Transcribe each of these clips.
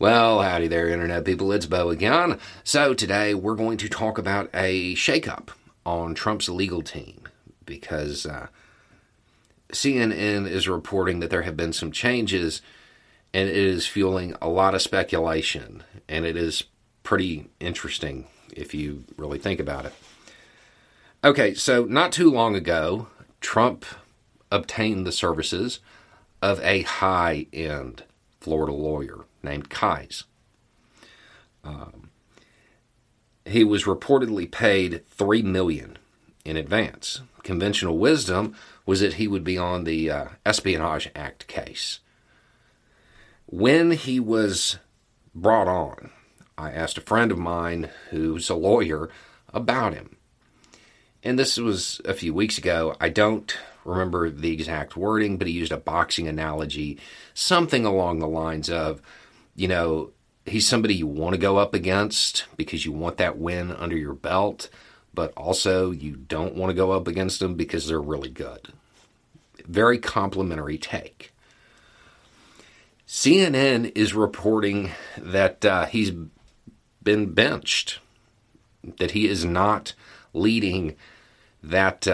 Well, howdy there, Internet people. It's Bo again. So today we're going to talk about a shakeup on Trump's legal team because CNN is reporting that there have been some changes, and it is fueling a lot of speculation, and it is pretty interesting if you really think about it. Okay, so not too long ago, Trump obtained the services of a high-end Florida lawyer named Kise. He was reportedly paid $3 million in advance. Conventional wisdom was that he would be on the Espionage Act case. When he was brought on, I asked a friend of mine who's a lawyer about him. And this was a few weeks ago. I don't remember the exact wording, but he used a boxing analogy, something along the lines of, you know, he's somebody you want to go up against because you want that win under your belt, but also you don't want to go up against them because they're really good. Very complimentary take. CNN is reporting that he's been benched, that he is not leading that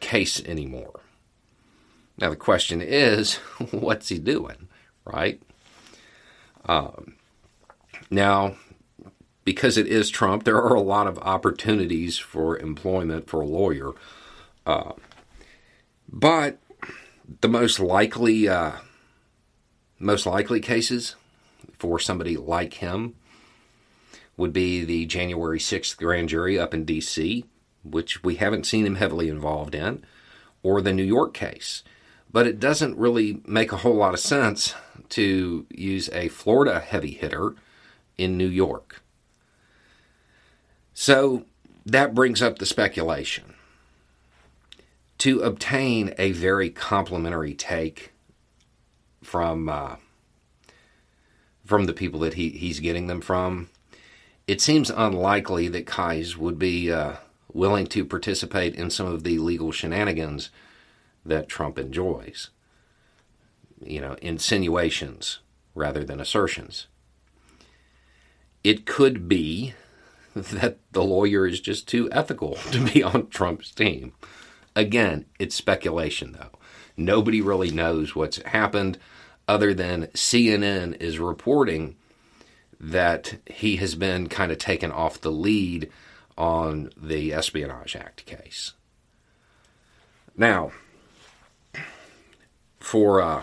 case anymore. Now the question is, what's he doing, right? Now, because it is Trump, there are a lot of opportunities for employment for a lawyer. But the most likely cases for somebody like him would be the January 6th grand jury up in D.C., which we haven't seen him heavily involved in, or the New York case. But it doesn't really make a whole lot of sense to use a Florida heavy hitter in New York. So that brings up the speculation. To obtain a very complimentary take from the people that he's getting them from, it seems unlikely that Kise would be willing to participate in some of the legal shenanigans that Trump enjoys. You know, insinuations rather than assertions. It could be that the lawyer is just too ethical to be on Trump's team. Again, it's speculation, though. Nobody really knows what's happened other than CNN is reporting that he has been kind of taken off the lead on the Espionage Act case. Now, for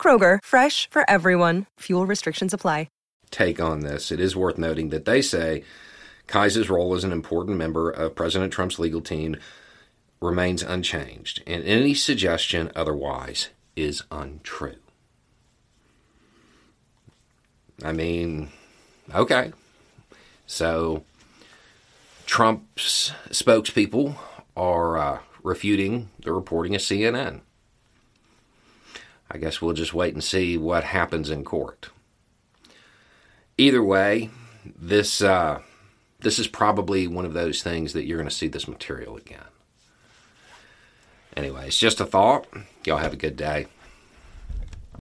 Kroger, fresh for everyone. Fuel restrictions apply. Take on this. It is worth noting that they say Kise's role as an important member of President Trump's legal team remains unchanged, and any suggestion otherwise is untrue. I mean, okay. So Trump's spokespeople are refuting the reporting of CNN. I guess we'll just wait and see what happens in court. Either way, this is probably one of those things that you're going to see this material again. Anyway, it's just a thought. Y'all have a good day.